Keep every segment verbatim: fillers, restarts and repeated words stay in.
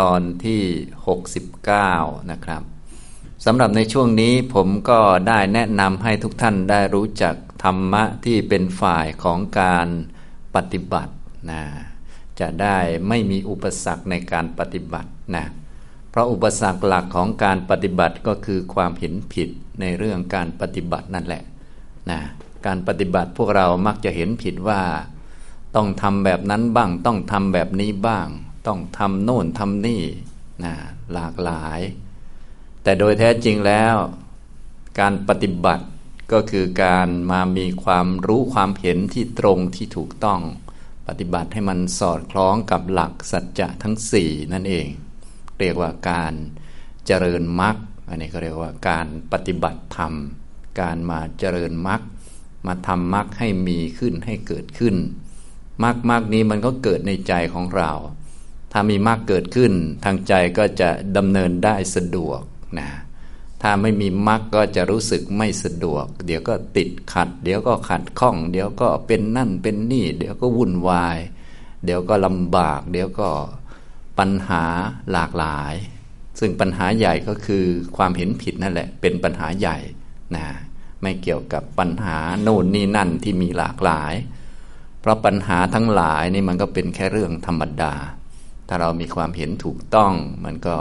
ตอนที่หกสิบเก้านะครับสำหรับในช่วงนี้ผมก็ได้แนะนำให้ทุกท่านได้รู้จักธรรมะที่เป็นฝ่ายของการปฏิบัตินะจะได้ไม่มีอุปสรรคในการปฏิบัตินะเพราะอุปสรรคหลักของการปฏิบัติก็คือความเห็นผิดในเรื่องการปฏิบัตินั่นแหละนะการปฏิบัติพวกเรามักจะเห็นผิดว่าต้องทำแบบนั้นบ้างต้องทำแบบนี้บ้างต้องทำโน่นทำนี่นะหลากหลายแต่โดยแท้จริงแล้วการปฏิบัติก็คือการมามีความรู้ความเห็นที่ตรงที่ถูกต้องปฏิบัติให้มันสอดคล้องกับหลักสัจจะทั้งสี่นั่นเองเรียกว่าการเจริญมรรคอันนี้ก็เรียกว่าการปฏิบัติธรรมการมาเจริญมรรคมาทำมรรคให้มีขึ้นให้เกิดขึ้นมรรคมรรคนี้มันก็เกิดในใจของเราถ้ามีมรรคเกิดขึ้นทางใจก็จะดำเนินได้สะดวกนะถ้าไม่มีมรรคก็จะรู้สึกไม่สะดวกเดี๋ยวก็ติดขัดเดี๋ยวก็ขัดข้องเดี๋ยวก็เป็นนั่นเป็นนี่เดี๋ยวก็วุ่นวายเดี๋ยวก็ลำบากเดี๋ยวก็ปัญหาหลากหลายซึ่งปัญหาใหญ่ก็คือความเห็นผิดนั่นแหละเป็นปัญหาใหญ่นะไม่เกี่ยวกับปัญหาโน่นนี่นั่นที่มีหลากหลายเพราะปัญหาทั้งหลายนี่มันก็เป็นแค่เรื่องธรรมดาถ้าเรามีความเห็นถูกต้องมันก็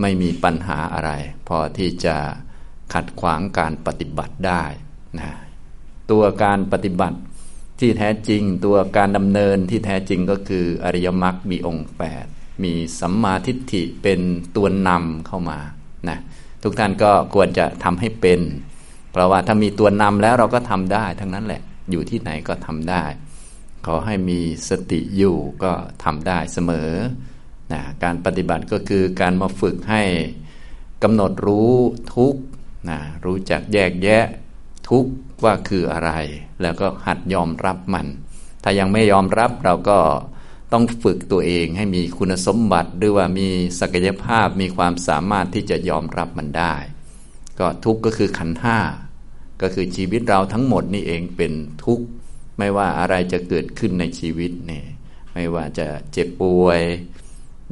ไม่มีปัญหาอะไรพอที่จะขัดขวางการปฏิบัติได้นะตัวการปฏิบัติที่แท้จริงตัวการดำเนินที่แท้จริงก็คืออริยมรรคมีองค์แปดมีสัมมาทิฏฐิเป็นตัวนำเข้ามานะทุกท่านก็ควรจะทำให้เป็นเพราะว่าถ้ามีตัวนำแล้วเราก็ทำได้ทั้งนั้นแหละอยู่ที่ไหนก็ทำได้ขอให้มีสติอยู่ก็ทำได้เสมอนะการปฏิบัติก็คือการมาฝึกให้กำหนดรู้ทุกข์นะรู้จักแยกแยะทุกข์ว่าคืออะไรแล้วก็หัดยอมรับมันถ้ายังไม่ยอมรับเราก็ต้องฝึกตัวเองให้มีคุณสมบัติหรือว่ามีศักยภาพมีความสามารถที่จะยอมรับมันได้ก็ทุกข์ก็คือขันธ์ห้าก็คือชีวิตเราทั้งหมดนี่เองเป็นทุกข์ไม่ว่าอะไรจะเกิดขึ้นในชีวิตเนี่ยไม่ว่าจะเจ็บป่วย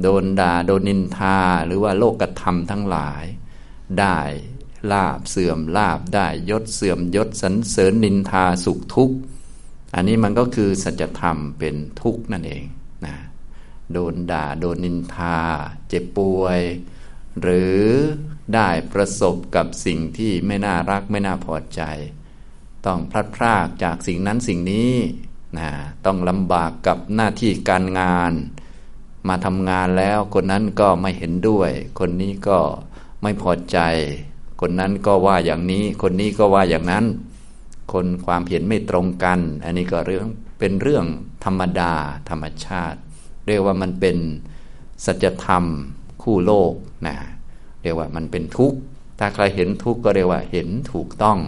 โดนด่าโดนนินทาหรือว่าโลกธรรมทั้งหลายได้ลาภเสื่อมลาภได้ยศเสื่อมยศสรรเสริญนินทาสุขทุกข์อันนี้มันก็คือสัจธรรมเป็นทุกข์นั่นเองนะโดนด่าโดนนินทาเจ็บป่วยหรือได้ประสบกับสิ่งที่ไม่น่ารักไม่น่าพอใจต้องพลัดพรากจากสิ่งนั้นสิ่งนี้นะต้องลำบากกับหน้าที่การงานมาทำงานแล้วคนนั้นก็ไม่เห็นด้วยคนนี้ก็ไม่พอใจคนนั้นก็ว่าอย่างนี้คนนี้ก็ว่าอย่างนั้นคนความเห็นไม่ตรงกันอันนี้ก็เรื่องเป็นเรื่องธรรมดาธรรมชาติเรียกว่ามันเป็นสัจธรรมคู่โลกนะเรียกว่ามันเป็นทุกข์ถ้าใครเห็นทุกข์ก็เรียกว่าเห็นถูกต้อง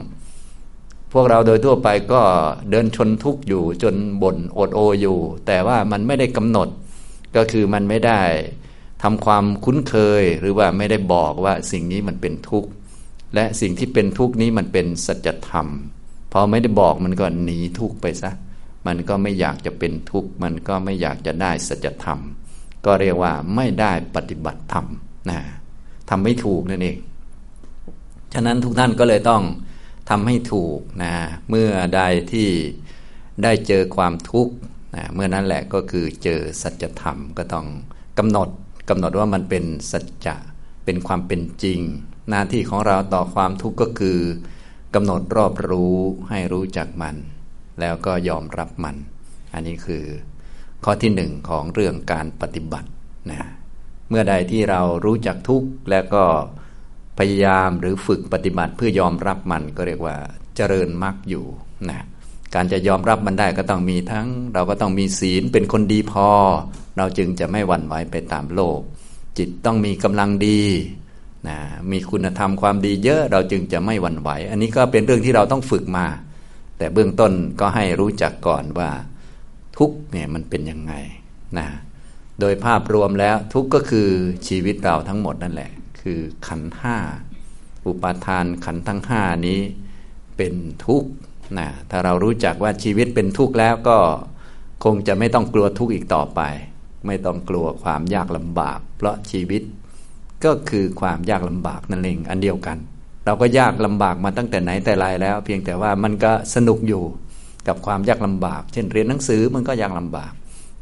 พวกเราโดยทั่วไปก็เดินชนทุกข์อยู่จนบ่นโอดโออยู่แต่ว่ามันไม่ได้กำหนดก็คือมันไม่ได้ทำความคุ้นเคยหรือว่าไม่ได้บอกว่าสิ่งนี้มันเป็นทุกข์และสิ่งที่เป็นทุกข์นี้มันเป็นสัจธรรมพอไม่ได้บอกมันก็หนีทุกข์ไปซะมันก็ไม่อยากจะเป็นทุกข์มันก็ไม่อยากจะได้สัจธรรมก็เรียกว่าไม่ได้ปฏิบัติธรรมนะทำไม่ถูกนั่นเองฉะนั้นทุกท่านก็เลยต้องทำให้ถูกนะเมื่อใดที่ได้เจอความทุกข์นะเมื่อนั้นแหละก็คือเจอสัจธรรมก็ต้องกำหนดกำหนดว่ามันเป็นสัจจะเป็นความเป็นจริงหน้าที่ของเราต่อความทุกข์ก็คือกำหนดรอบรู้ให้รู้จักมันแล้วก็ยอมรับมันอันนี้คือข้อที่หนึ่งของเรื่องการปฏิบัตินะเมื่อใดที่เรารู้จักทุกข์แล้วก็พยายามหรือฝึกปฏิบัติเพื่อยอมรับมันก็เรียกว่าเจริญมรรคอยู่นะการจะยอมรับมันได้ก็ต้องมีทั้งเราก็ต้องมีศีลเป็นคนดีพอเราจึงจะไม่หวั่นไหวไปตามโลกจิตต้องมีกำลังดี นะมีคุณธรรมความดีเยอะเราจึงจะไม่หวั่นไหวอันนี้ก็เป็นเรื่องที่เราต้องฝึกมาแต่เบื้องต้นก็ให้รู้จักก่อนว่าทุกข์เนี่ยมันเป็นยังไงนะโดยภาพรวมแล้วทุกข์ก็คือชีวิตเราทั้งหมดนั่นแหละคือขันธ์ห้าอุปาทานขันธ์ทั้งห้านี้เป็นทุกข์นะถ้าเรารู้จักว่าชีวิตเป็นทุกข์แล้วก็คงจะไม่ต้องกลัวทุกข์อีกต่อไปไม่ต้องกลัวความยากลำบากเพราะชีวิตก็คือความยากลำบากนั่นเองอันเดียวกันเราก็ยากลำบากมาตั้งแต่ไหนแต่ไรแล้วเพียงแต่ว่ามันก็สนุกอยู่กับความยากลำบากเช่นเรียนหนังสือมันก็ยากลำบาก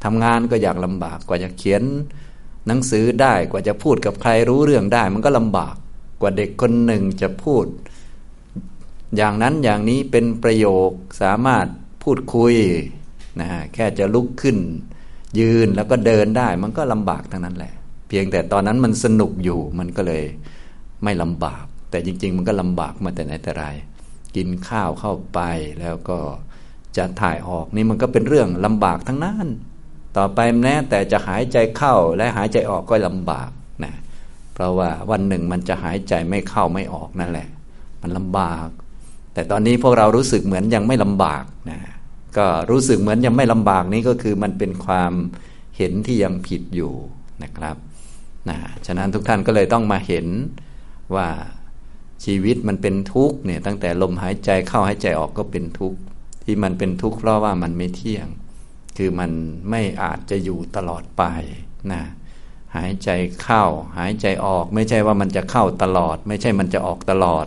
ทำงานก็ยากลำบากกว่าจะเขียนหนังสือได้กว่าจะพูดกับใครรู้เรื่องได้มันก็ลำบากกว่าเด็กคนหนึ่งจะพูดอย่างนั้นอย่างนี้เป็นประโยคสามารถพูดคุยนะฮะแค่จะลุกขึ้นยืนแล้วก็เดินได้มันก็ลำบากทั้งนั้นแหละเพียงแต่ตอนนั้นมันสนุกอยู่มันก็เลยไม่ลำบากแต่จริงๆมันก็ลำบากมาแต่ไหนแต่ไรกินข้าวเข้าไปแล้วก็จะถ่ายออกนี่มันก็เป็นเรื่องลำบากทั้งนั้นต่อไปแม้แต่จะหายใจเข้าและหายใจออกก็ลำบากนะเพราะว่าวันหนึ่งมันจะหายใจไม่เข้าไม่ออกนั่นแหละมันลำบากแต่ตอนนี้พวกเรารู้สึกเหมือนยังไม่ลำบากนะก็รู้สึกเหมือนยังไม่ลำบากนี้ก็คือมันเป็นความเห็นที่ยังผิดอยู่นะครับนะฉะนั้นทุกท่านก็เลยต้องมาเห็นว่าชีวิตมันเป็นทุกข์เนี่ยตั้งแต่ลมหายใจเข้าหายใจออกก็เป็นทุกข์ที่มันเป็นทุกข์เพราะว่ามันไม่เที่ยงคือมันไม่อาจจะอยู่ตลอดไปนะหายใจเข้าหายใจออกไม่ใช่ว่ามันจะเข้าตลอดไม่ใช่มันจะออกตลอด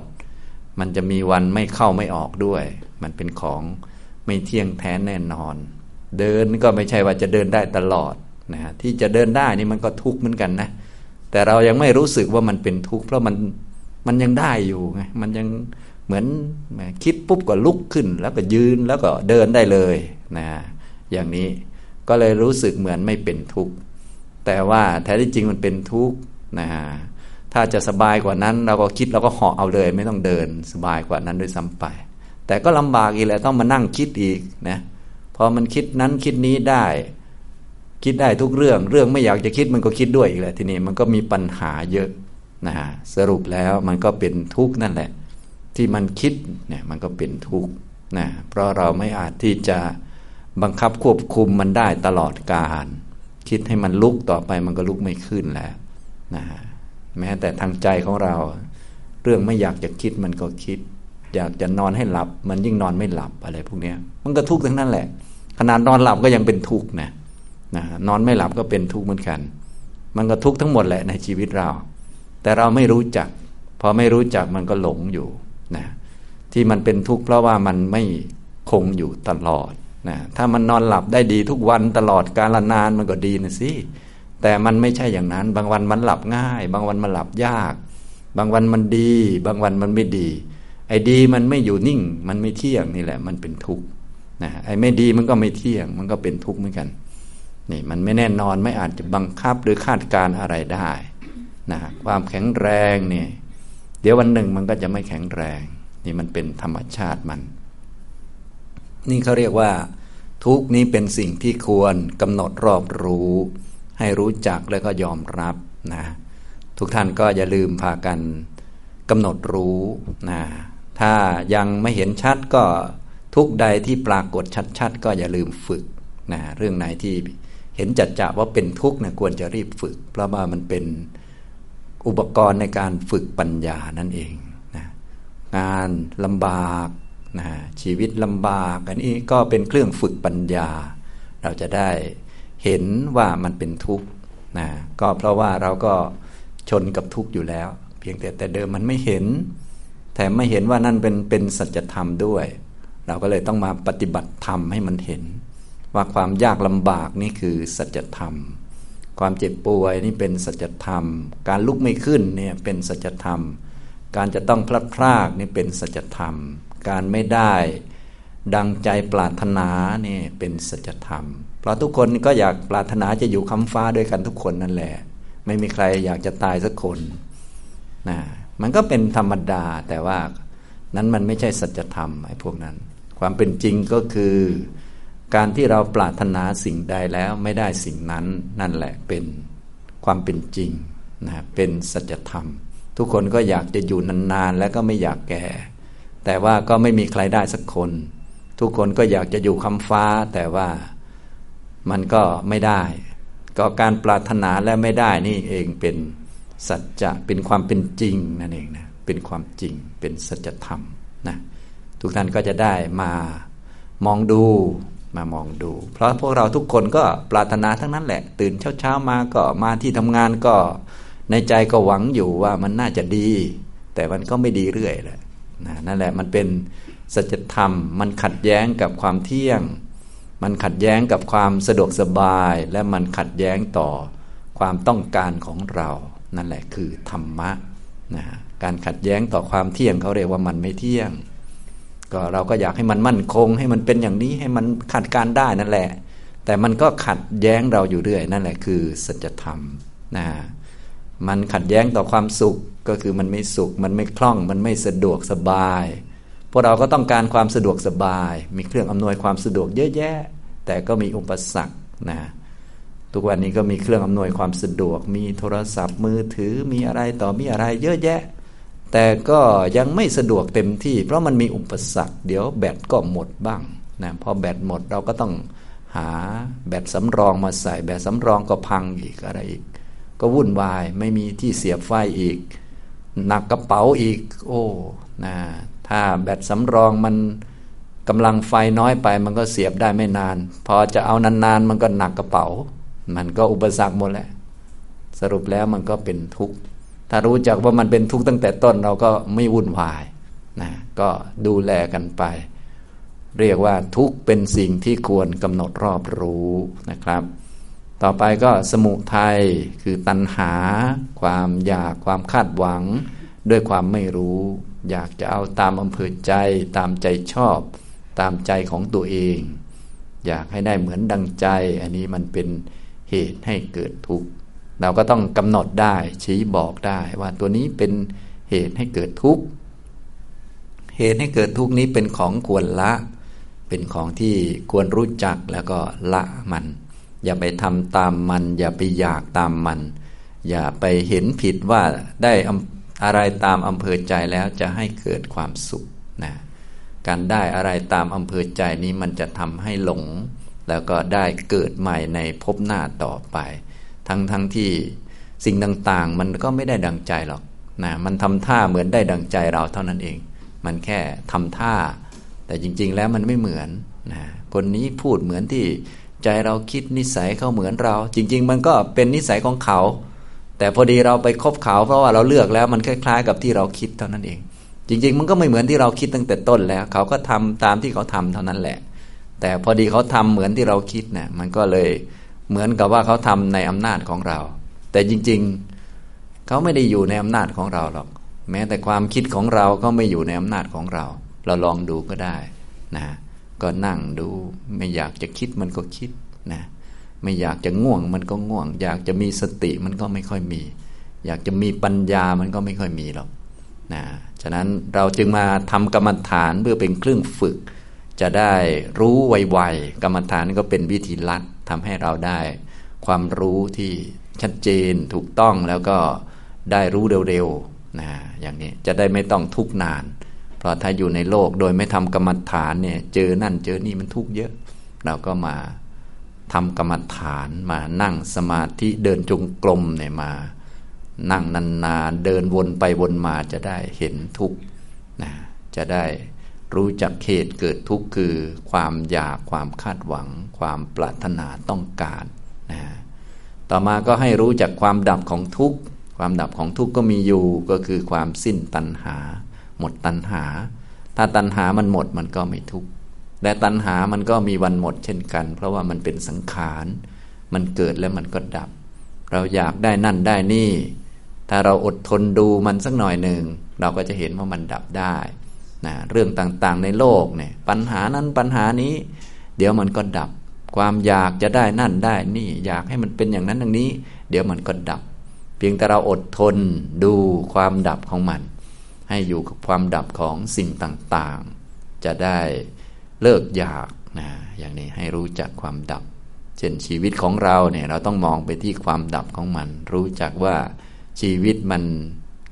มันจะมีวันไม่เข้าไม่ออกด้วยมันเป็นของไม่เที่ยงแท้แน่นอนเดินก็ไม่ใช่ว่าจะเดินได้ตลอดนะฮะที่จะเดินได้นี่มันก็ทุกข์เหมือนกันนะแต่เรายังไม่รู้สึกว่ามันเป็นทุกข์เพราะมันมันยังได้อยู่ไงมันยังเหมือนคิดปุ๊บก็ลุกขึ้นแล้วก็ยืนแล้วก็เดินได้เลยนะอย่างนี้ก็เลยรู้สึกเหมือนไม่เป็นทุกข์แต่ว่าแท้ที่จริงมันเป็นทุกข์นะฮะถ้าจะสบายกว่านั้นเราก็คิดเราก็เหาะเอาเลยไม่ต้องเดินสบายกว่านั้นด้วยซ้ำไปแต่ก็ลำบากอีกแหละต้องมานั่งคิดอีกนะพอมันคิดนั้นคิดนี้ได้คิดได้ทุกเรื่องเรื่องไม่อยากจะคิดมันก็คิดด้วยอีกแหละทีนี้มันก็มีปัญหาเยอะนะฮะสรุปแล้วมันก็เป็นทุกข์นั่นแหละที่มันคิดเนี่ยมันก็เป็นทุกข์นะเพราะเราไม่อาจที่จะบังคับควบคุมมันได้ตลอดกาลคิดให้มันลุกต่อไปมันก็ลุกไม่ขึ้นแล้วนะแม้แต่ทางใจของเราเรื่องไม่อยากจะคิดมันก็คิดอยากจะนอนให้หลับมันยิ่งนอนไม่หลับอะไรพวกนี้มันก็ทุกข์ทั้งนั้นแหละขนาดนอนหลับก็ยังเป็นทุกข์นะนะนอนไม่หลับก็เป็นทุกข์เหมือนกันมันก็ทุกข์ทั้งหมดแหละในชีวิตเราแต่เราไม่รู้จักพอไม่รู้จักมันก็หลงอยู่นะที่มันเป็นทุกข์เพราะว่ามันไม่คงอยู่ตลอดนะถ้ามันนอนหลับได้ดีทุกวันตลอดกาลนานมันก็ดีนะสิแต่มันไม่ใช่อย่างนั้นบางวันมันหลับง่ายบางวันมันหลับยากบางวันมันดีบางวันมันไม่ดีไอ้ดีมันไม่อยู่นิ่งมันไม่เที่ยงนี่แหละมันเป็นทุกข์นะไอ้ไม่ดีมันก็ไม่เที่ยงมันก็เป็นทุกข์เหมือนกันนี่มันไม่แน่นอนไม่อาจจะบังคับหรือคาดการณ์อะไรได้นะความแข็งแรงเนี่ยเดี๋ยววันหนึ่งมันก็จะไม่แข็งแรงนี่มันเป็นธรรมชาติมันนี่เขาเรียกว่าทุกข์นี้เป็นสิ่งที่ควรกำหนดรอบรู้ให้รู้จักแล้วก็ยอมรับนะทุกท่านก็อย่าลืมพากันกำหนดรู้นะถ้ายังไม่เห็นชัดก็ทุกใดที่ปรากฏชัดๆก็อย่าลืมฝึกนะเรื่องไหนที่เห็นจัดจ่ะว่าเป็นทุกข์นะควรจะรีบฝึกเพราะว่ามันเป็นอุปกรณ์ในการฝึกปัญญานั่นเองนะงานลำบากนะชีวิตลำบากอันนี้ก็เป็นเครื่องฝึกปัญญาเราจะได้เห็นว่ามันเป็นทุกข์นะก็เพราะว่าเราก็ชนกับทุกข์อยู่แล้วเพียงแต่แต่เดิมมันไม่เห็นแถมไม่เห็นว่านั่นเป็นเป็นสัจธรรมด้วยเราก็เลยต้องมาปฏิบัติธรรมให้มันเห็นว่าความยากลำบากนี่คือสัจธรรมความเจ็บป่วยนี่เป็นสัจธรรมการลุกไม่ขึ้นเนี่ยเป็นสัจธรรมการจะต้องพลัดพรากนี่เป็นสัจธรรมการไม่ได้ดังใจปรารถนานี่เป็นสัจธรรมเพราะทุกคนก็อยากปรารถนาจะอยู่ค้ำฟ้าด้วยกันทุกคนนั่นแหละไม่มีใครอยากจะตายสักคนนะมันก็เป็นธรรมดาแต่ว่านั้นมันไม่ใช่สัจธรรมไอ้พวกนั้นความเป็นจริงก็คือการที่เราปรารถนาสิ่งใดแล้วไม่ได้สิ่งนั้นนั่นแหละเป็นความเป็นจริงนะเป็นสัจธรรม ทุกคนก็อยากจะอยู่นานๆและก็ไม่อยากแก่แต่ว่าก็ไม่มีใครได้สักคนทุกคนก็อยากจะอยู่คำฟ้าแต่ว่ามันก็ไม่ได้ก็การปรารถนาและไม่ได้นี่เองเป็นสัจจะเป็นความเป็นจริงนั่นเองนะเป็นความจริงเป็นสัจธรรมนะทุกท่านก็จะได้มามองดูมามองดูเพราะพวกเราทุกคนก็ปรารถนาทั้งนั้นแหละตื่นเช้าๆมาก็มาที่ทำงานก็ในใจก็หวังอยู่ว่ามันน่าจะดีแต่มันก็ไม่ดีเรื่อยแหละนะนั่นแหละมันเป็นสัจธรรมมันขัดแย้งกับความเที่ยงมันขัดแย้งกับความสะดวกสบายและมันขัดแย้งต่อความต้องการของเรานั่นแหละคือธรรมะนะการขัดแย้งต่อความเที่ยงเขาเรียกว่ามันไม่เที่ยงก็เราก็อยากให้มันมั่นคงให้มันเป็นอย่างนี้ให้มันคาดการได้นั่นแหละแต่มันก็ขัดแย้งเราอยู่เรื่อยนั่นแหละคือสัจธรรมนะมันขัดแย้งต่อความสุขก็คือมันไม่สุขมันไม่คล่องมันไม่สะดวกสบายพวกเราก็ต้องการความสะดวกสบายมีเครื่องอำนวยความสะดวกเยอะแยะแต่ก็มีอุปสรรคนะทุกวันนี้ก็มีเครื่องอำนวยความสะดวกมีโทรศัพท์มือถือมีอะไรต่อมีอะไรเยอะแยะแต่ก็ยังไม่สะดวกเต็มที่เพราะมันมีอุปสรรคเดี๋ยวแบตก็หมดบ้างนะพอแบตหมดเราก็ต้องหาแบตสำรองมาใส่แบตสำรองก็พังอีกอะไรอีกก็วุ่นวายไม่มีที่เสียบไฟอีกหนักกระเป๋าอีกโอ้นะถ้าแบตสำรองมันกำลังไฟน้อยไปมันก็เสียบได้ไม่นานพอจะเอานานๆมันก็หนักกระเป๋ามันก็อุปสรรคหมดแหละสรุปแล้วมันก็เป็นทุกข์ถ้ารู้จักว่ามันเป็นทุกข์ตั้งแต่ต้นเราก็ไม่วุ่นวายนะก็ดูแลกันไปเรียกว่าทุกข์เป็นสิ่งที่ควรกำหนดรอบรู้นะครับต่อไปก็สมุทัยคือตัณหาความอยากความคาดหวังด้วยความไม่รู้อยากจะเอาตามอำเภอใจตามใจชอบตามใจของตัวเองอยากให้ได้เหมือนดังใจอันนี้มันเป็นเหตุให้เกิดทุกข์เราก็ต้องกำหนดได้ชี้บอกได้ว่าตัวนี้เป็นเหตุให้เกิดทุกข์เหตุให้เกิดทุกข์นี้เป็นของควรละเป็นของที่ควรรู้จักแล้วก็ละมันอย่าไปทำตามมันอย่าไปอยากตามมันอย่าไปเห็นผิดว่าได้อะไรตามอำเภอใจแล้วจะให้เกิดความสุขนะการได้อะไรตามอำเภอใจนี้มันจะทำให้หลงแล้วก็ได้เกิดใหม่ในภพหน้าต่อไปทั้งทั้งที่สิ่งต่างๆมันก็ไม่ได้ดังใจหรอกนะมันทำท่าเหมือนได้ดังใจเราเท่านั้นเองมันแค่ทำท่าแต่จริงๆแล้วมันไม่เหมือนนะคนนี้พูดเหมือนที่ใจเราคิดนิสัยเขาเหมือนเราจริงๆมันก็เป็นนิสัยของเขาแต่พอดีเราไปคบเขาเพราะว่าเราเลือกแล้วมันคล้ายๆกับที่เราคิดเท่านั้นเองจริงๆมันก็ไม่เหมือนที่เราคิดตั้งแต่ต้นแล้วเขาก็ทำตามที่เขาทำเท่านั้นแหละแต่พอดีเขาทำเหมือนที่เราคิดนะมันก็เลยเหมือนกับว่าเขาทำในอำนาจของเราแต่จริงๆเขาไม่ได้อยู่ในอำนาจของเราหรอกแม้แต่ความคิดของเราก็ไม่อยู่ในอำนาจของเราเราลองดูก็ได้นะก็นั่งดูไม่อยากจะคิดมันก็คิดนะไม่อยากจะง่วงมันก็ง่วงอยากจะมีสติมันก็ไม่ค่อยมีอยากจะมีปัญญามันก็ไม่ค่อยมีหรอกนะฉะนั้นเราจึงมาทำกรรมฐานเพื่อเป็นเครื่องฝึกจะได้รู้ไวๆกรรมฐานก็เป็นวิธีลัดทำให้เราได้ความรู้ที่ชัดเจนถูกต้องแล้วก็ได้รู้เร็วๆนะอย่างนี้จะได้ไม่ต้องทุกข์นานเพราะถ้าอยู่ในโลกโดยไม่ทำกรรมฐานเนี่ยเจอนั่นเจอนี่มันทุกข์เยอะเราก็มาทำกรรมฐานมานั่งสมาธิเดินจงกรมเนี่ยมานั่งนานๆเดินวนไปวนมาจะได้เห็นทุกข์นะจะได้รู้จักเหตุเกิดทุกข์คือความอยากความคาดหวังความปรารถนาต้องการนะต่อมาก็ให้รู้จักความดับของทุกข์ความดับของทุกข์ก็มีอยู่ก็คือความสิ้นตัณหาหมดตัณหาถ้าตัณหามันหมดมันก็ไม่ทุกข์และตัณหามันก็มีวันหมดเช่นกันเพราะว่ามันเป็นสังขารมันเกิดแล้วมันก็ดับเราอยากได้นั่นได้นี่ถ้าเราอดทนดูมันสักหน่อยหนึ่งเราก็จะเห็นว่ามันดับได้นะเรื่องต่างๆในโลกเนี่ยปัญหานั้นปัญหานี้เดี๋ยวมันก็ดับความอยากจะได้นั่นได้นี่อยากให้มันเป็นอย่างนั้นอย่างนี้เดี๋ยวมันก็ดับเพียงแต่เราอดทนดูความดับของมันให้อยู่กับความดับของสิ่งต่างๆจะได้เลิกอยากนะอย่างนี้ให้รู้จักความดับเช่นชีวิตของเราเนี่ยเราต้องมองไปที่ความดับของมันรู้จักว่าชีวิตมัน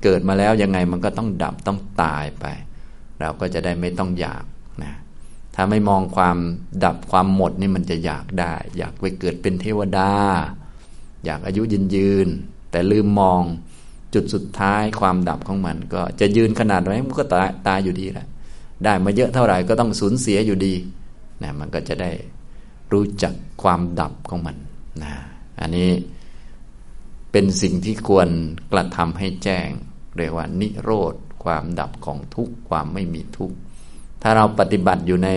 เกิดมาแล้วยังไงมันก็ต้องดับต้องตายไปเราก็จะได้ไม่ต้องอยากนะถ้าไม่มองความดับความหมดนี่มันจะอยากได้อยากไปเกิดเป็นเทวดาอยากอายุยืนยืนแต่ลืมมองจุดสุดท้ายความดับของมันก็จะยืนขนาดไหนมันก็ตายตายอยู่ดีแหละได้มาเยอะเท่าไหร่ก็ต้องสูญเสียอยู่ดีนะมันก็จะได้รู้จักความดับของมันนะอันนี้เป็นสิ่งที่ควรกระทำให้แจ้งเรียกว่านิโรธความดับของทุกข์ความไม่มีทุกข์ถ้าเราปฏิบัติอยู่ใน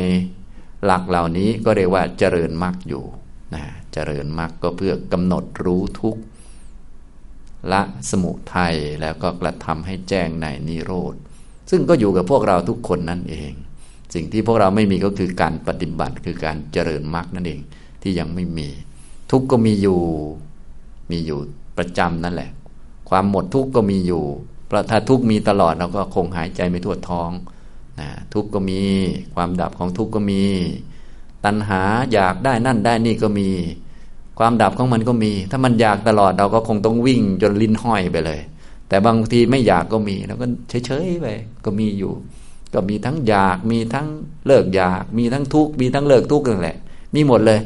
หลักเหล่านี้ก็เรียกว่าเจริญมรรคอยู่นะเจริญมรรคก็เพื่อกำหนดรู้ทุกข์ละสมุทัยแล้วก็กระทำให้แจ้งในนิโรธซึ่งก็อยู่กับพวกเราทุกคนนั่นเองสิ่งที่พวกเราไม่มีก็คือการปฏิบัติคือการเจริญมรรคนั่นเองที่ยังไม่มีทุกข์ก็มีอยู่มีอยู่ประจำนั่นแหละความหมดทุกข์ก็มีอยู่เพราะถ้าทุกข์มีตลอดเราก็คงหายใจไม่ทั่วท้องนะทุกข์ก็มีความดับของทุกข์ก็มีตัณหาอยากได้นั่นได้นี่ก็มีความดับของมันก็มีถ้ามันอยากตลอดเราก็คงต้องวิ่งจนลิ้นห้อยไปเลยแต่บางทีไม่อยากก็มีเราก็เฉยๆไปก็มีอยู่ก็มีทั้งอยากมีทั้งเลิกอยากมีทั้งทุกข์มีทั้งเลิกทุกข์นั่นแหละมีหมดเลย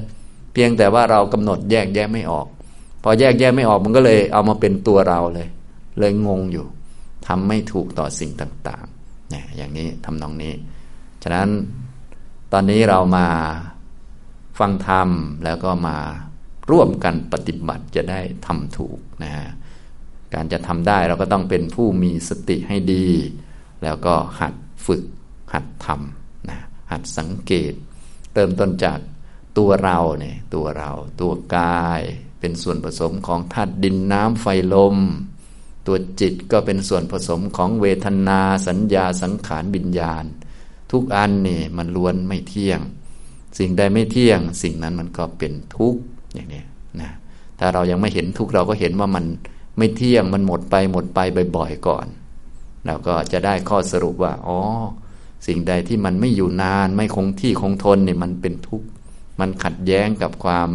เพียงแต่ว่าเรากำหนดแยกแยะไม่ออกพอแยกแยะไม่ออกมันก็เลยเอามาเป็นตัวเราเลยเลยงงอยู่ทำไม่ถูกต่อสิ่งต่างๆเนี่ยอย่างนี้ทำนองนี้ฉะนั้นตอนนี้เรามาฟังธรรมแล้วก็มาร่วมกันปฏิบัติจะได้ทำถูกนะฮะการจะทำได้เราก็ต้องเป็นผู้มีสติให้ดีแล้วก็หัดฝึกหัดทำนะหัดสังเกตเริ่มต้นจากตัวเราเนี่ยตัวเราตัวกายเป็นส่วนผสมของธาตุดินน้ำไฟลมตัวจิตก็เป็นส่วนผสมของเวทนาสัญญาสังขารวิญญาณทุกอันนี่มันล้วนไม่เที่ยงสิ่งใดไม่เที่ยงสิ่งนั้นมันก็เป็นทุกข์อย่างนี้นะถ้าเรายังไม่เห็นทุกข์เราก็เห็นว่ามันไม่เที่ยงมันหมดไปหมดไปบ่อยๆก่อนเราก็จะได้ข้อสรุปว่าอ๋อสิ่งใดที่มันไม่อยู่นานไม่คงที่คงทนนี่มันเป็นทุกข์มันขัดแย้งกับความ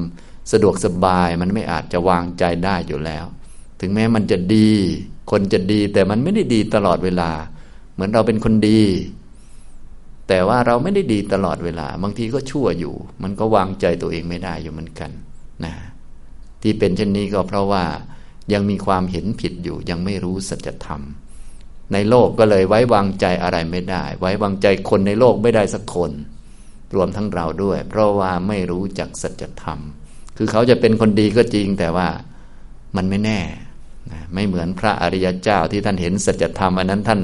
สะดวกสบายมันไม่อาจจะวางใจได้อยู่แล้วถึงแม้มันจะดีคนจะดีแต่มันไม่ได้ดีตลอดเวลาเหมือนเราเป็นคนดีแต่ว่าเราไม่ได้ดีตลอดเวลาบางทีก็ชั่วอยู่มันก็วางใจตัวเองไม่ได้อยู่เหมือนกันนะที่เป็นเช่นนี้ก็เพราะว่ายังมีความเห็นผิดอยู่ยังไม่รู้สัจธรรมในโลกก็เลยไว้วางใจอะไรไม่ได้ไว้วางใจคนในโลกไม่ได้สักคนรวมทั้งเราด้วยเพราะว่าไม่รู้จักสัจธรรมคือเขาจะเป็นคนดีก็จริงแต่ว่ามันไม่แน่นะไม่เหมือนพระอริยเจ้าที่ท่านเห็นสัจธรรมอันนั้นท่าน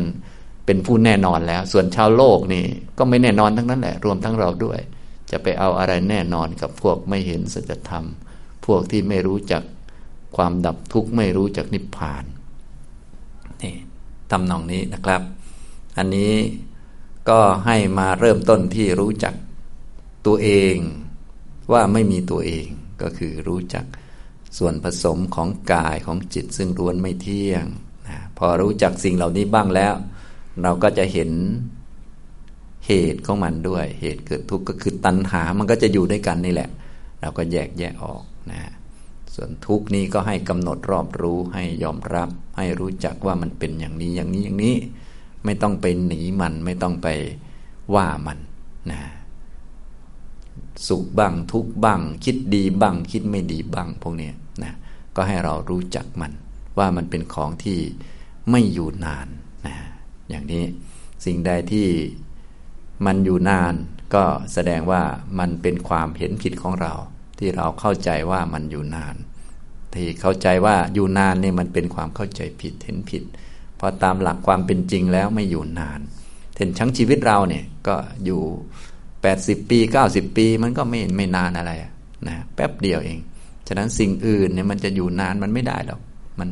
เป็นผู้แน่นอนแล้วส่วนชาวโลกนี่ก็ไม่แน่นอนทั้งนั้นแหละรวมทั้งเราด้วยจะไปเอาอะไรแน่นอนกับพวกไม่เห็นสัจธรรมพวกที่ไม่รู้จักความดับทุกข์ไม่รู้จักนิพพานนี่ทำนองนี้นะครับอันนี้ก็ให้มาเริ่มต้นที่รู้จักตัวเองว่าไม่มีตัวเองก็คือรู้จักส่วนผสมของกายของจิตซึ่งล้วนไม่เที่ยงนะพอรู้จักสิ่งเหล่านี้บ้างแล้วเราก็จะเห็นเหตุของมันด้วยเหตุเกิดทุกข์ก็คือตัณหามันก็จะอยู่ด้วยกันนี่แหละเราก็แยกแยะออกนะส่วนทุกข์นี้ก็ให้กำหนดรอบรู้ให้ยอมรับให้รู้จักว่ามันเป็นอย่างนี้อย่างนี้อย่างนี้ไม่ต้องไปหนีมันไม่ต้องไปว่ามันนะสุขบ้างทุกข์บ้างคิดดีบ้างคิดไม่ดีบ้างพวกนี้นะก็ให้เรารู้จักมันว่ามันเป็นของที่ไม่อยู่นานนะอย่างนี้สิ่งใดที่มันอยู่นานก็แสดงว่ามันเป็นความเห็นผิดของเราที่เราเข้าใจว่ามันอยู่นานที่เข้าใจว่าอยู่นานเนี่ยมันเป็นความเข้าใจผิดเห็นผิดเพราะตามหลักความเป็นจริงแล้วไม่อยู่นานเห็นชั้งชีวิตเราเนี่ยก็อยู่แปดสิบปีเก้าสิบปีมันก็ไม่ไม่นานอะไรนะแป๊บเดียวเองฉะนั้นสิ่งอื่นเนี่ยมันจะอยู่นานมันไม่ได้หรอกมัน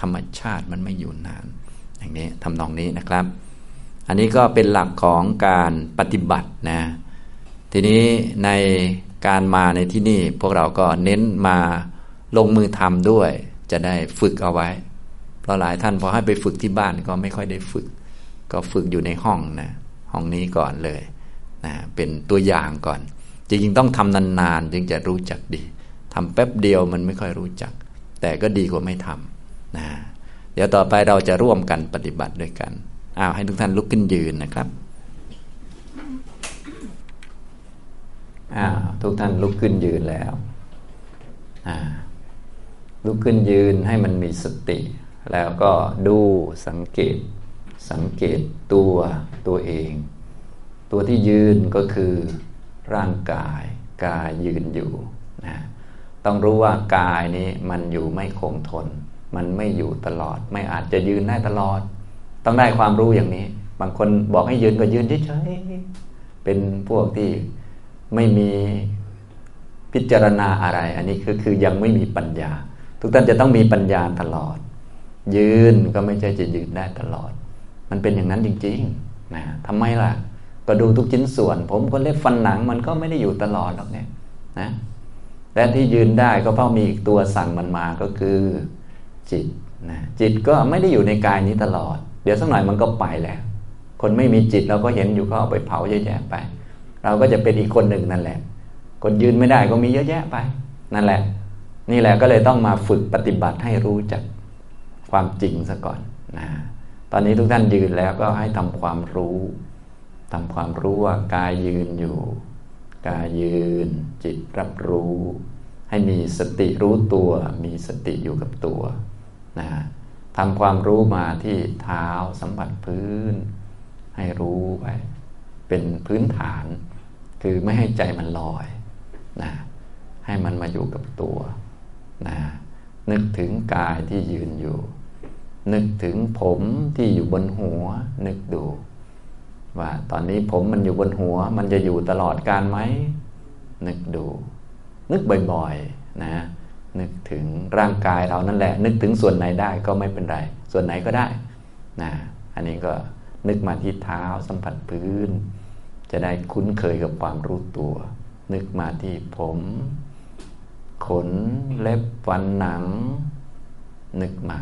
ธรรมชาติมันไม่อยู่นานอย่างนี้ทำนองนี้นะครับอันนี้ก็เป็นหลักของการปฏิบัตินะทีนี้ในการมาในที่นี่พวกเราก็เน้นมาลงมือทำด้วยจะได้ฝึกเอาไว้เพราะหลายท่านพอให้ไปฝึกที่บ้านก็ไม่ค่อยได้ฝึกก็ฝึกอยู่ในห้องนะห้องนี้ก่อนเลยนะเป็นตัวอย่างก่อนจริงๆต้องทำนานๆจึงจะรู้จักดีทำแป๊บเดียวมันไม่ค่อยรู้จักแต่ก็ดีกว่าไม่ทำนะ เดี๋ยวต่อไปเราจะร่วมกันปฏิบัติด้วยกันอ้าวให้ทุกท่านลุกขึ้นยืนนะครับอ้าวทุกท่านลุกขึ้นยืนแล้วอ่าลุกขึ้นยืนให้มันมีสติแล้วก็ดูสังเกตสังเกตตัวตัวเองตัวที่ยืนก็คือร่างกายกายยืนอยู่นะต้องรู้ว่ากายนี้มันอยู่ไม่คงทนมันไม่อยู่ตลอดไม่อาจจะยืนได้ตลอดต้องได้ความรู้อย่างนี้บางคนบอกให้ยืนก็ยืนเฉยๆเป็นพวกที่ไม่มีพิจารณาอะไรอันนี้คือคือยังไม่มีปัญญาทุกท่านจะต้องมีปัญญาตลอดยืนก็ไม่ใช่จะยืนได้ตลอดมันเป็นอย่างนั้นจริงๆนะทำไมล่ะก็ดูทุกชิ้นส่วนผมคนเล็บฟันหนังมันก็ไม่ได้อยู่ตลอดหรอกเนี่ยนะและที่ยืนได้ก็เพราะมีอีกตัวสั่งมันมาก็คือจิตนะจิตก็ไม่ได้อยู่ในกายนี้ตลอดเดี๋ยวสักหน่อยมันก็ไปแล้วคนไม่มีจิตเราก็เห็นอยู่เขาเอาไปเผาเยอะแยะไปเราก็จะเป็นอีกคนหนึ่งนั่นแหละคนยืนไม่ได้ก็มีเยอะแยะไปนั่นแหละนี่แหละก็เลยต้องมาฝึกปฏิบัติให้รู้จักความจริงซะก่อนนะตอนนี้ทุกท่านยืนแล้วก็ให้ทำความรู้ทำความรู้ว่ากายยืนอยู่กายยืนจิตรับรู้ให้มีสติรู้ตัวมีสติอยู่กับตัวนะทำความรู้มาที่เท้าสัมผัสพื้นให้รู้ไปเป็นพื้นฐานคือไม่ให้ใจมันลอยนะให้มันมาอยู่กับตัวนะนึกถึงกายที่ยืนอยู่นึกถึงผมที่อยู่บนหัวนึกดูว่าตอนนี้ผมมันอยู่บนหัวมันจะอยู่ตลอดกาลไหมนึกดูนึกบ่อยๆนะนึกถึงร่างกายเรานั่นแหละนึกถึงส่วนไหนได้ก็ไม่เป็นไรส่วนไหนก็ได้นะอันนี้ก็นึกมาที่เท้าสัมผัสพื้นจะได้คุ้นเคยกับความรู้ตัวนึกมาที่ผมขนเล็บฟันหนังนึกมา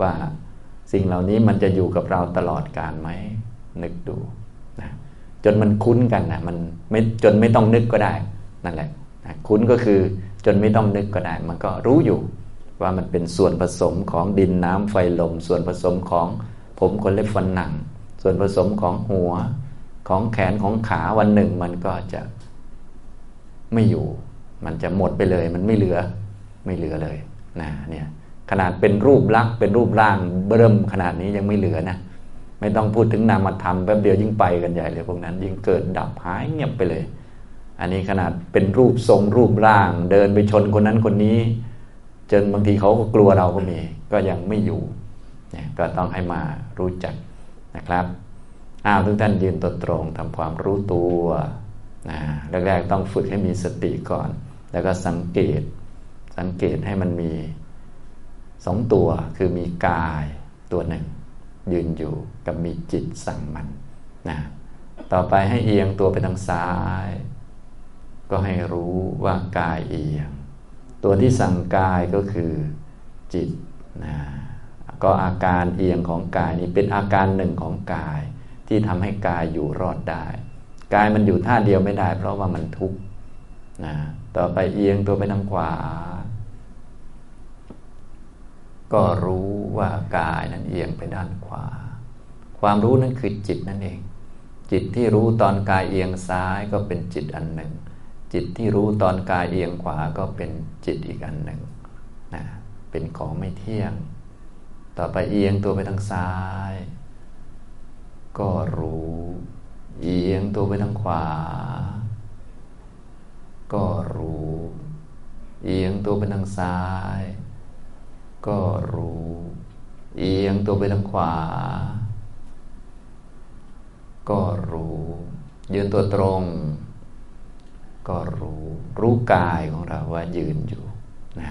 ว่าสิ่งเหล่านี้มันจะอยู่กับเราตลอดกาลไหมนึกดูนะจนมันคุ้นกันนะมันไม่จนไม่ต้องนึกก็ได้นั่นแหละนะคุ้นก็คือจนไม่ต้องนึกก็ได้มันก็รู้อยู่ว่ามันเป็นส่วนผสมของดินน้ำไฟลมส่วนผสมของผมขนเล็บฟันหนังส่วนผสมของหัวของแขนของขาวันหนึ่งมันก็จะไม่อยู่มันจะหมดไปเลยมันไม่เหลือไม่เหลือเลยนะเนี่ยขนาดเป็นรูปลักษณ์เป็นรูปร่างเบิ่มขนาดนี้ยังไม่เหลือนะไม่ต้องพูดถึงนามธรรมแป๊บเดียวยิ่งไปกันใหญ่เลยพวกนั้นยิ่งเกิดดับหายเงียบไปเลยอันนี้ขนาดเป็นรูปทรงรูปร่างเดินไปชนคนนั้นคนนี้จนบางทีเขาก็กลัวเราก็มีก็ยังไม่อยู่เนี่ยก็ต้องให้มารู้จักนะครับอ้าวทุกท่านยืนตัวตรงทำความรู้ตัวนะแรกๆต้องฝึกให้มีสติก่อนแล้วก็สังเกตสังเกตให้มันมีสองตัวคือมีกายตัวหนึ่งยืนอยู่กับมีจิตสั่งมันนะต่อไปให้เอียงตัวไปทางซ้ายก็ให้รู้ว่ากายเอียงตัวที่สั่งกายก็คือจิตนะก็อาการเอียงของกายนี่เป็นอาการหนึ่งของกายที่ทำให้กายอยู่รอดได้กายมันอยู่ท่าเดียวไม่ได้เพราะว่ามันทุกข์นะต่อไปเอียงตัวไปทางขวาก็รู้ว่ากายนั้นเอียงไปด้านขวาความรู้นั้นคือจิตนั่นเองจิตที่รู้ตอนกายเอียงซ้ายก็เป็นจิตอันหนึ่งจิตที่รู้ตอนกายเอียงขวาก็เป็นจิตอีกอันหนึ่งนะเป็นของไม่เที่ยงต่อไปเอียงตัวไปทางซ้ายก็รู้เอียงตัวไปทางขวาก็รู้เอียงตัวไปทางซ้ายก็รู้เอียงตัวไปทางขวาก็รู้ยืนตัวตรงก็รู้รู้กายของเราว่ายืนอยู่นะ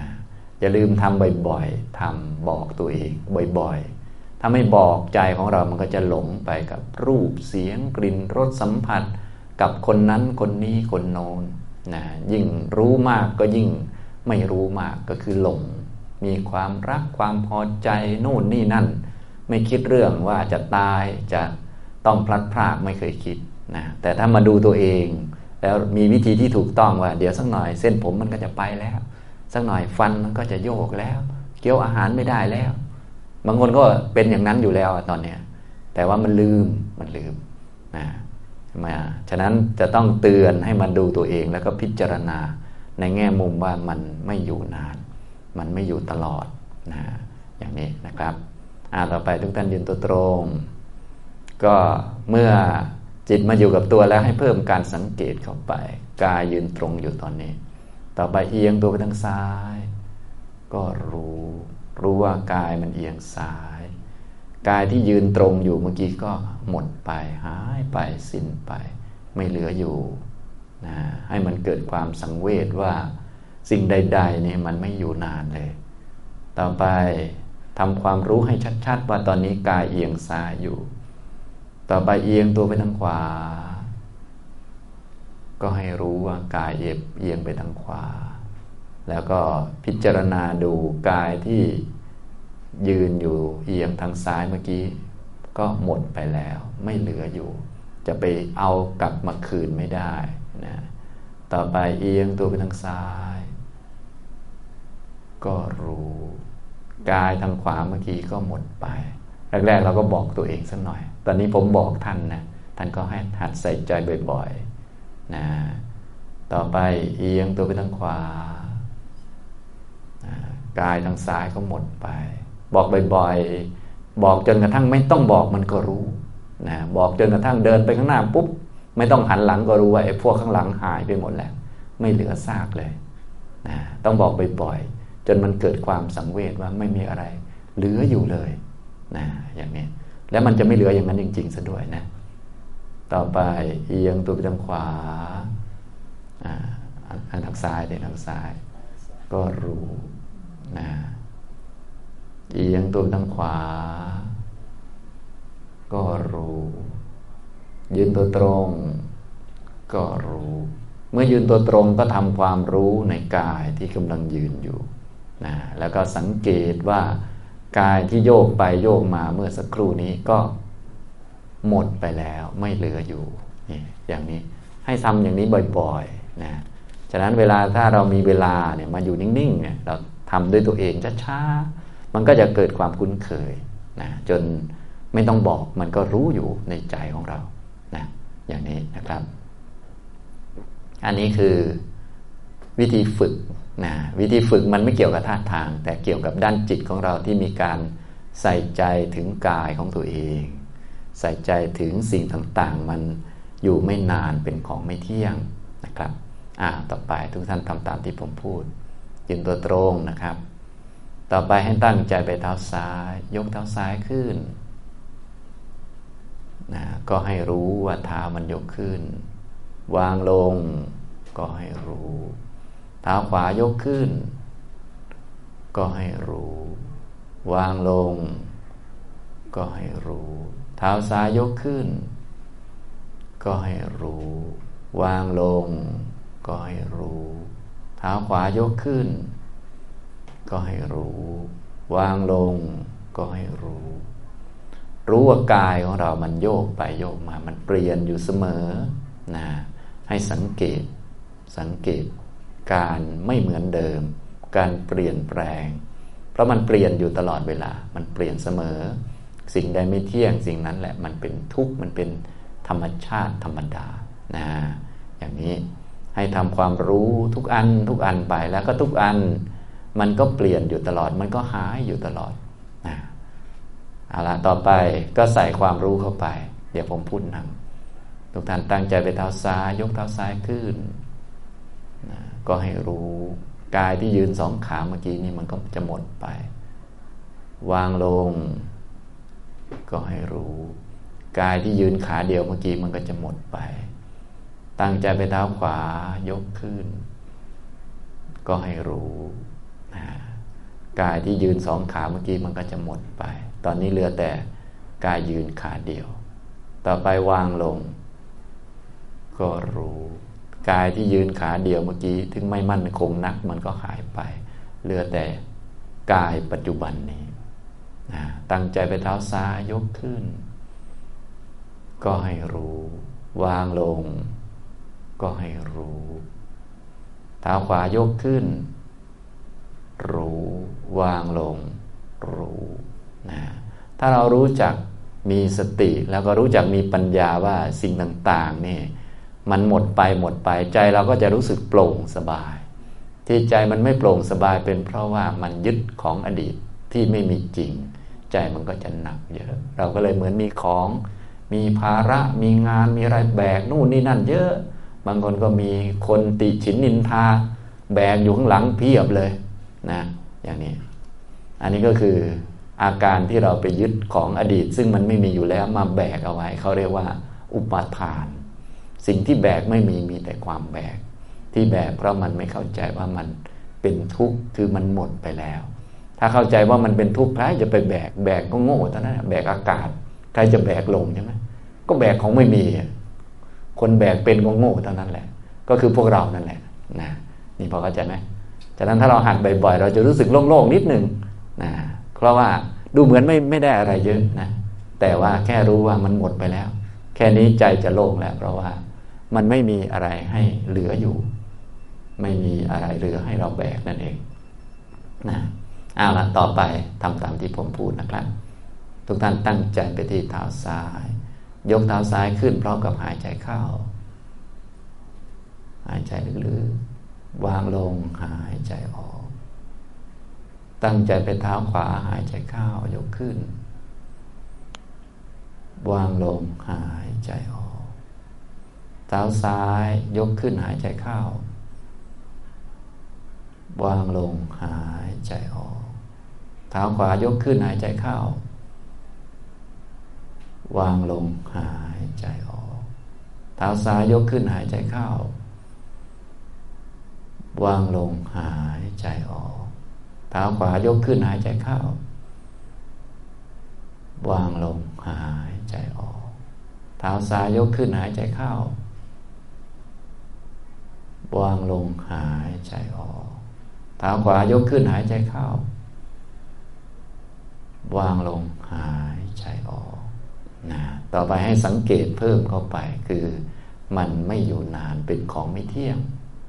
อย่าลืมทำบ่อยๆทำบอกตัวเองบ่อยๆถ้าไม่บอกใจของเรามันก็จะหลงไปกับรูปเสียงกลิ่นรสสัมผัสกับคนนั้นคนนี้คนโน้นนะยิ่งรู้มากก็ยิ่งไม่รู้มากก็คือหลงมีความรักความพอใจโน่นนี่นั่นไม่คิดเรื่องว่าจะตายจะต้องพลัดพรากไม่เคยคิดนะแต่ถ้ามาดูตัวเองแล้วมีวิธีที่ถูกต้องว่าเดี๋ยวสักหน่อยเส้นผมมันก็จะไปแล้วสักหน่อยฟันมันก็จะโยกแล้วเคี้ยวอาหารไม่ได้แล้ว บางคนก็เป็นอย่างนั้นอยู่แล้วตอนเนี้ยแต่ว่ามันลืมมันลืมนะมาฉะนั้นจะต้องเตือนให้มันดูตัวเองแล้วก็พิจารณาในแง่มุมว่ามันไม่อยู่นานมันไม่อยู่ตลอดนะอย่างนี้นะครับอ่าต่อไปทุกท่านยืนตัวตรงก็เมื่อจิตมาอยู่กับตัวแล้วให้เพิ่มการสังเกตเข้าไปกายยืนตรงอยู่ตอนนี้ต่อไปเอียงตัวไปทางซ้ายก็รู้รู้ว่ากายมันเอียงซ้ายกายที่ยืนตรงอยู่เมื่อกี้ก็หมดไปหายไปสิ้นไปไม่เหลืออยู่นะให้มันเกิดความสังเวชว่าสิ่งใดๆนี่มันไม่อยู่นานเลยต่อไปทำความรู้ให้ชัดๆว่าตอนนี้กายเอียงซ้ายอยู่ต่อไปเอียงตัวไปทางขวาก็ให้รู้ว่ากายเอียงไปทางขวาแล้วก็พิจารณาดูกายที่ยืนอยู่เอียงทางซ้ายเมื่อกี้ก็หมดไปแล้วไม่เหลืออยู่จะไปเอากลับมาคืนไม่ได้นะต่อไปเอียงตัวไปทางซ้ายก็รู้กายทางขวาเมื่อกี้ก็หมดไปแรกๆเราก็บอกตัวเองสักหน่อยตอนนี้ผมบอกท่านนะท่านก็ให้หัดใส่ใจบ่อยๆนะต่อไปเอียงตัวไปทางขวานะกายทางซ้ายก็หมดไปบอกบ่อยๆบอกจนกระทั่งไม่ต้องบอกมันก็รู้นะบอกจนกระทั่งเดินไปข้างหน้าปุ๊บไม่ต้องหันหลังก็รู้ว่าไอ้พวกข้างหลังหายไปหมดแล้วไม่เหลือซากเลยนะต้องบอกบ่อยๆจนมันเกิดความสังเวชว่าไม่มีอะไรเหลืออยู่เลยนะอย่างนี้แล้วมันจะไม่เหลืออย่างนั้นจริงๆซะด้วยนะต่อไปเอียงตัวไปทางขวาอ่าทางซ้ายเนี่ยทางซ้ายก็รู้นะเอียงตัวไปทางขวาก็รู้ยืนตัวตรงก็รู้เมื่อยืนตัวตรงก็ทำความรู้ในกายที่กำลังยืนอยู่นะแล้วก็สังเกตว่ากายที่โยกไปโยกมาเมื่อสักครู่นี้ก็หมดไปแล้วไม่เหลืออยู่นี่อย่างนี้ให้ทำอย่างนี้บ่อยๆนะฉะนั้นเวลาถ้าเรามีเวลาเนี่ยมาอยู่นิ่งๆเนี่ยเราทำด้วยตัวเองช้าๆมันก็จะเกิดความคุ้นเคยนะจนไม่ต้องบอกมันก็รู้อยู่ในใจของเรานะอย่างนี้นะครับอันนี้คือวิธีฝึกนะวิธีฝึกมันไม่เกี่ยวกับท่าทางแต่เกี่ยวกับด้านจิตของเราที่มีการใส่ใจถึงกายของตัวเองใส่ใจถึงสิ่งต่างๆมันอยู่ไม่นานเป็นของไม่เที่ยงนะครับอ่าต่อไปทุกท่านทำตามที่ผมพูดยืนตัวตรงนะครับต่อไปให้ตั้งใจไปเท้าซ้ายยกเท้าซ้ายขึ้นนะก็ให้รู้ว่าเท้ามันยกขึ้นวางลงก็ให้รู้เท้าขวายกขึ้นก็ให้รู้วางลงก็ให้รู้เท้าซ้ายยกขึ้นก็ให้รู้วางลงก็ให้รู้เท้าขวายกขึ้นก็ให้รู้วางลงก็ให้รู้รู้ว่ากายของเรามันโยกไปโยกมามันเปลี่ยนอยู่เสมอนะให้สังเกตสังเกตการไม่เหมือนเดิมการเปลี่ยนแปลงเพราะมันเปลี่ยนอยู่ตลอดเวลามันเปลี่ยนเสมอสิ่งใดไม่เที่ยงสิ่งนั้นแหละมันเป็นทุกข์มันเป็นธรรมชาติธรรมดานะอย่างนี้ให้ทำความรู้ทุกอันทุกอันไปแล้วก็ทุกอันมันก็เปลี่ยนอยู่ตลอดมันก็หายอยู่ตลอดนะเอาละต่อไปก็ใส่ความรู้เข้าไปเดี๋ยวผมพูดนำทุกท่านตั้งใจไปเท้าซ้ายยกเท้าซ้ายขึ้นนะก็ให้รู้กายที่ยืนสองขาเมื่อกี้นี่มันก็จะหมดไปวางลงก็ให้รู้กายที่ยืนขาเดียวเมื่อกี้มันก็จะหมดไปตั้งใจไปเท้าขวายกขึ้นก็ให้รู้นะกายที่ยืนสองขาเมื่อกี้มันก็จะหมดไปตอนนี้เหลือแต่กายยืนขาเดียวต่อไปวางลงก็รู้กายที่ยืนขาเดียวเมื่อกี้ถึงไม่มั่นคงนักมันก็หายไปเหลือแต่กายปัจจุบันนี้นะตั้งใจไปเท้าซ้ายยกขึ้นก็ให้รู้วางลงก็ให้รู้เท้าขวายกขึ้นรู้วางลงรู้ นะถ้าเรารู้จักมีสติแล้วก็รู้จักมีปัญญาว่าสิ่งต่างๆนี่มันหมดไปหมดไปใจเราก็จะรู้สึกโปร่งสบายที่ใจมันไม่โปร่งสบายเป็นเพราะว่ามันยึดของอดีตที่ไม่มีจริงใจมันก็จะหนักเยอะเราก็เลยเหมือนมีของมีภาระมีงานมีอะไรแบกนู่นนี่นั่นเยอะบางคนก็มีคนติฉินนินทาแบกอยู่ข้างหลังเพียบเลยนะอย่างนี้อันนี้ก็คืออาการที่เราไปยึดของอดีตซึ่งมันไม่มีอยู่แล้วมาแบกเอาไว้เขาเรียกว่าอุปาทานสิ่งที่แบกไม่มีมีแต่ความแบกที่แบกเพราะมันไม่เข้าใจว่ามันเป็นทุกข์คือมันหมดไปแล้วถ้าเข้าใจว่ามันเป็นทุกข์ใครจะไปแบกแบกก็โง่เท่านั้นแบกอากาศใครจะแบกลมใช่ไหมก็แบกของไม่มีคนแบกเป็นก็โง่เท่านั้นแหละก็คือพวกเรานั่นแหละนะนี่พอเข้าใจไหมจากนั้นถ้าเราหัดบ่อยๆเราจะรู้สึกโล่งๆนิดนึงนะเพราะว่าดูเหมือนไม่ไม่ได้อะไรเยอะนะแต่ว่าแค่รู้ว่ามันหมดไปแล้วแค่นี้ใจจะโล่งแล้วเพราะว่ามันไม่มีอะไรให้เหลืออยู่ไม่มีอะไรเหลือให้เราแบกนั่นเองนะเอาละต่อไปทำตามที่ผมพูดนะครับทุกท่านตั้งใจไปที่เท้าซ้ายยกเท้าซ้ายขึ้นพร้อมกับหายใจเข้าหายใจลึกๆวางลงหายใจออกตั้งใจไปเท้าขวาหายใจเข้ายกขึ้นวางลงหายใจออกเท้าซ้ายยกขึ้นหายใจเข้าวางลงหายใจออกเท้าขวายกขึ้นหายใจเข้าวางลงหายใจออกเท้าซ้ายยกขึ้นหายใจเข้าวางลงหายใจออกเท้าขวายกขึ้นหายใจเข้าวางลงหายใจออกเท้าซ้ายยกขึ้นหายใจเข้าวางลงหายใจออกเท้าขวายกขึ้นหายใจเข้าวางลงหายใจออกนะต่อไปให้สังเกตเพิ่มเข้าไปคือมันไม่อยู่นานเป็นของไม่เที่ยง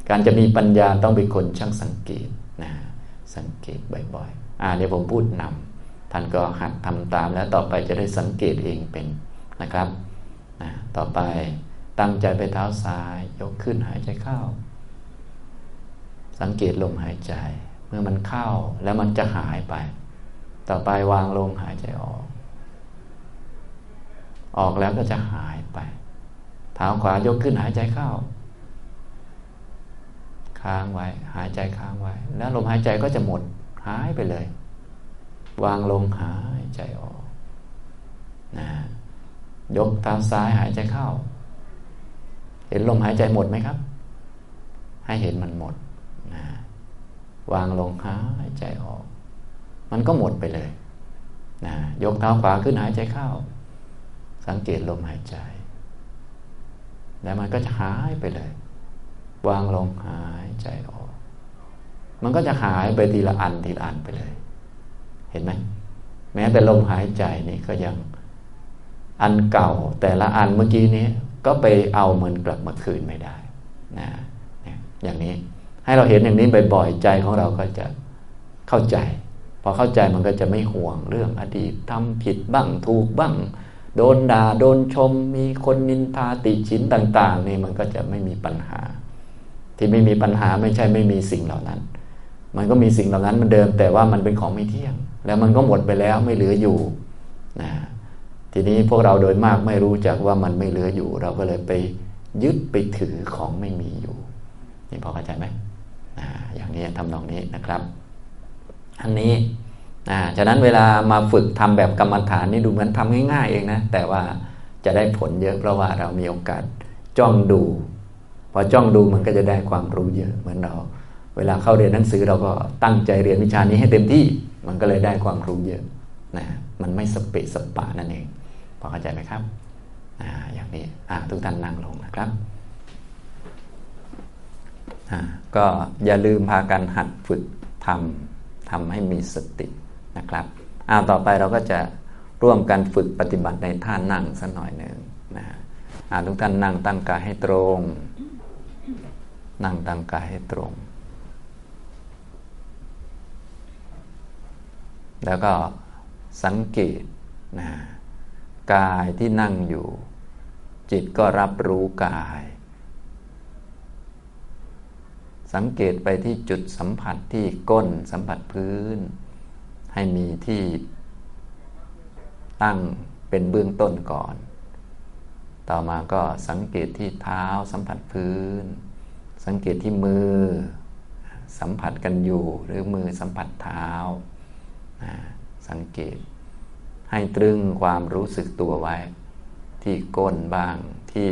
การจะมีปัญญาต้องเป็นคนช่างสังเกตนะสังเกตบ่อยๆอ่าเดี๋ยวผมพูดนำท่านก็หัดทำตามแล้วต่อไปจะได้สังเกตเองเป็นนะครับนะต่อไปตั้งใจไปเท้าซ้ายยกขึ้นหายใจเข้าสังเกตลมหายใจเมื่อมันเข้าแล้วมันจะหายไปต่อไปวางลงหายใจออกออกแล้วก็จะหายไปเท้าขวายกขึ้นหายใจเข้าค้างไว้หายใจค้างไว้แล้วลมหายใจก็จะหมดหายไปเลยวางลงหายใจออกนะยกเท้าซ้ายหายใจเข้าเห็นลมหายใจหมดไหมครับให้เห็นมันหมดนะวางลงหายใจออกมันก็หมดไปเลยนะยกเท้าขวาขึ้นหายใจเข้าสังเกตลมหายใจแล้วมันก็จะหายไปเลยวางลงหายใจออกมันก็จะหายไปทีละอันทีละอันไปเลยเห็นไหมแม้แต่ลมหายใจนี่ก็ยังอันเก่าแต่ละอันเมื่อกี้นี้ก็ไปเอามันกลับมาคืนไม่ได้นะอย่างนี้ให้เราเห็นอย่างนี้บ่อยๆใจของเราก็จะเข้าใจพอเข้าใจมันก็จะไม่ห่วงเรื่องอดีตทำผิดบ้างถูกบ้างโดนด่าโดนชมมีคนนินทาติฉินต่างๆนี่มันก็จะไม่มีปัญหาที่ไม่มีปัญหาไม่ใช่ไม่มีสิ่งเหล่านั้นมันก็มีสิ่งเหล่านั้นมันเดิมแต่ว่ามันเป็นของไม่เที่ยงแล้วมันก็หมดไปแล้วไม่เหลืออยู่นะทีนี้พวกเราโดยมากไม่รู้จักว่ามันไม่เหลืออยู่เราก็เลยไปยึดไปถือของไม่มีอยู่นี่พอเข้าใจไหมนะอย่างนี้ทำนองนี้นะครับอันนี้นะฉะนั้นเวลามาฝึกทำแบบกรรมฐานนี่ดูเหมือนทำง่ายๆเองนะแต่ว่าจะได้ผลเยอะเพราะว่าเรามีโอกาสจ้องดูพอจ้องดูมันก็จะได้ความรู้เยอะเหมือนเราเวลาเข้าเรียนหนังสือเราก็ตั้งใจเรียนวิชานี้ให้เต็มที่มันก็เลยได้ความรู้เยอะนะมันไม่สเปะสปะนั่นเองพอเข้าใจไหมครับอ่าอย่างนี้อ่าทุกท่านนั่งลงนะครับอ่าก็อย่าลืมพากันหัดฝึกทำทำให้มีสตินะครับอ้าวต่อไปเราก็จะร่วมกันฝึกปฏิบัติในท่านั่งสักหน่อยหนึ่งนะอ่าทุกท่านนั่งตั้งกายให้ตรงนั่งตั้งกายให้ตรงแล้วก็ สังเกตนะกายที่นั่งอยู่จิตก็รับรู้กายสังเกตไปที่จุดสัมผัสที่ก้นสัมผัสพื้นให้มีที่ตั้งเป็นเบื้องต้นก่อนต่อมาก็สังเกตที่เท้าสัมผัสพื้นสังเกตที่มือสัมผัสกันอยู่หรือมือสัมผัสเท้าสังเกตให้ตรึงความรู้สึกตัวไว้ที่ก้นบ้างที่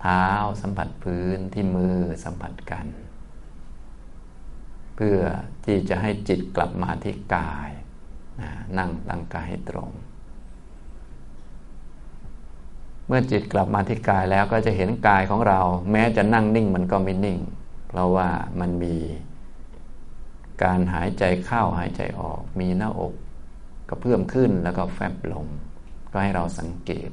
เท้าสัมผัสพื้นที่มือสัมผัสกันเพื่อที่จะให้จิตกลับมาที่กายนั่งตั้งกายให้ตรงเมื่อจิตกลับมาที่กายแล้วก็จะเห็นกายของเราแม้จะนั่งนิ่งมันก็ไม่นิ่งเพราะว่ามันมีการหายใจเข้าหายใจออกมีหน้าอกกระเพื่อมขึ้นแล้วก็แฟบลงก็ให้เราสังเกต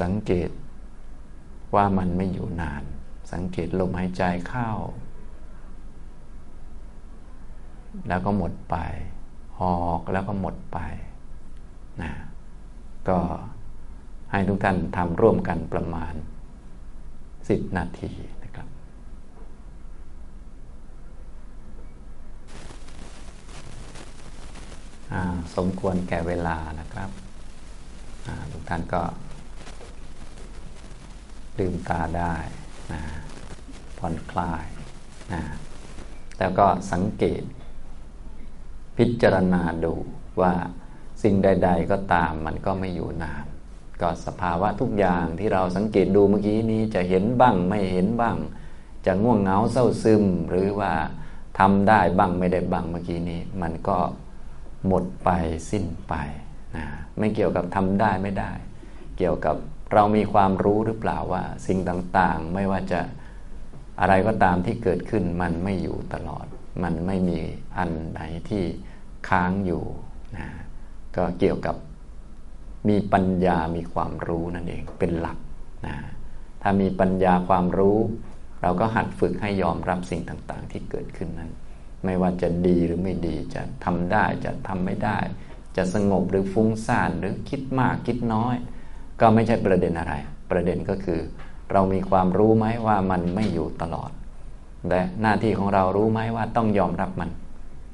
สังเกตว่ามันไม่อยู่นานสังเกตลมหายใจเข้าแล้วก็หมดไปออกแล้วก็หมดไปนะก็ให้ทุกท่านทำร่วมกันประมาณสิบนาทีนะครับสมควรแก่เวลานะครับทุกท่านก็ลืมตาได้นะผ่อนคลายนะแล้วก็สังเกตพิจารณาดูว่าสิ่งใดๆก็ตามมันก็ไม่อยู่นานก็สภาวะทุกอย่างที่เราสังเกตดูเมื่อกี้นี้จะเห็นบ้างไม่เห็นบ้างจะง่วงเหงาเศร้าซึมหรือว่าทำได้บ้างไม่ได้บ้างเมื่อกี้นี้มันก็หมดไปสิ้นไปนะไม่เกี่ยวกับทำได้ไม่ได้เกี่ยวกับเรามีความรู้หรือเปล่าว่าสิ่งต่างๆไม่ว่าจะอะไรก็ตามที่เกิดขึ้นมันไม่อยู่ตลอดมันไม่มีอันไหนที่ค้างอยู่นะก็เกี่ยวกับมีปัญญามีความรู้นั่นเองเป็นหลักนะถ้ามีปัญญาความรู้เราก็หัดฝึกให้ยอมรับสิ่งต่างๆที่เกิดขึ้นนั้นไม่ว่าจะดีหรือไม่ดีจะทำได้จะทำไม่ได้จะสงบหรือฟุ้งซ่านหรือคิดมากคิดน้อยก็ไม่ใช่ประเด็นอะไรประเด็นก็คือเรามีความรู้ไหมว่ามันไม่อยู่ตลอดและหน้าที่ของเรารู้ไหมว่าต้องยอมรับมัน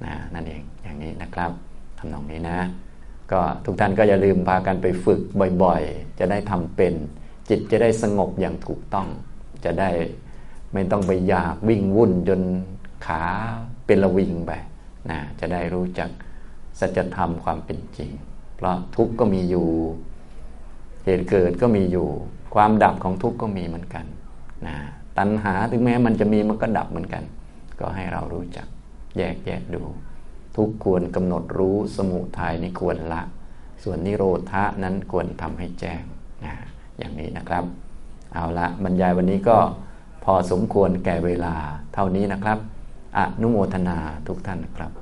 นะนั่นเองอย่างนี้นะครับทำนองนี้นะก็ทุกท่านก็อย่าลืมพากันไปฝึกบ่อยๆจะได้ทำเป็นจิตจะได้สงบอย่างถูกต้องจะได้ไม่ต้องไปอยากวิ่งวุ่นจนขาเป็นละวิงไปนะจะได้รู้จักสัจธรรมความเป็นจริงเพราะทุกข์ก็มีอยู่เหตุเกิดก็มีอยู่ความดับของทุกข์ก็มีเหมือนกันนะตัณหาถึงแม้มันจะมีมันก็ดับเหมือนกันก็ให้เรารู้จักแยกแยะดูทุกข์ควรกำหนดรู้สมุทัยนี่ควรละส่วนนิโรธะนั้นควรทำให้แจ้งนะอย่างนี้นะครับเอาละบรรยายวันนี้ก็พอสมควรแก่เวลาเท่านี้นะครับอนุโมทนาทุกท่านนะครับ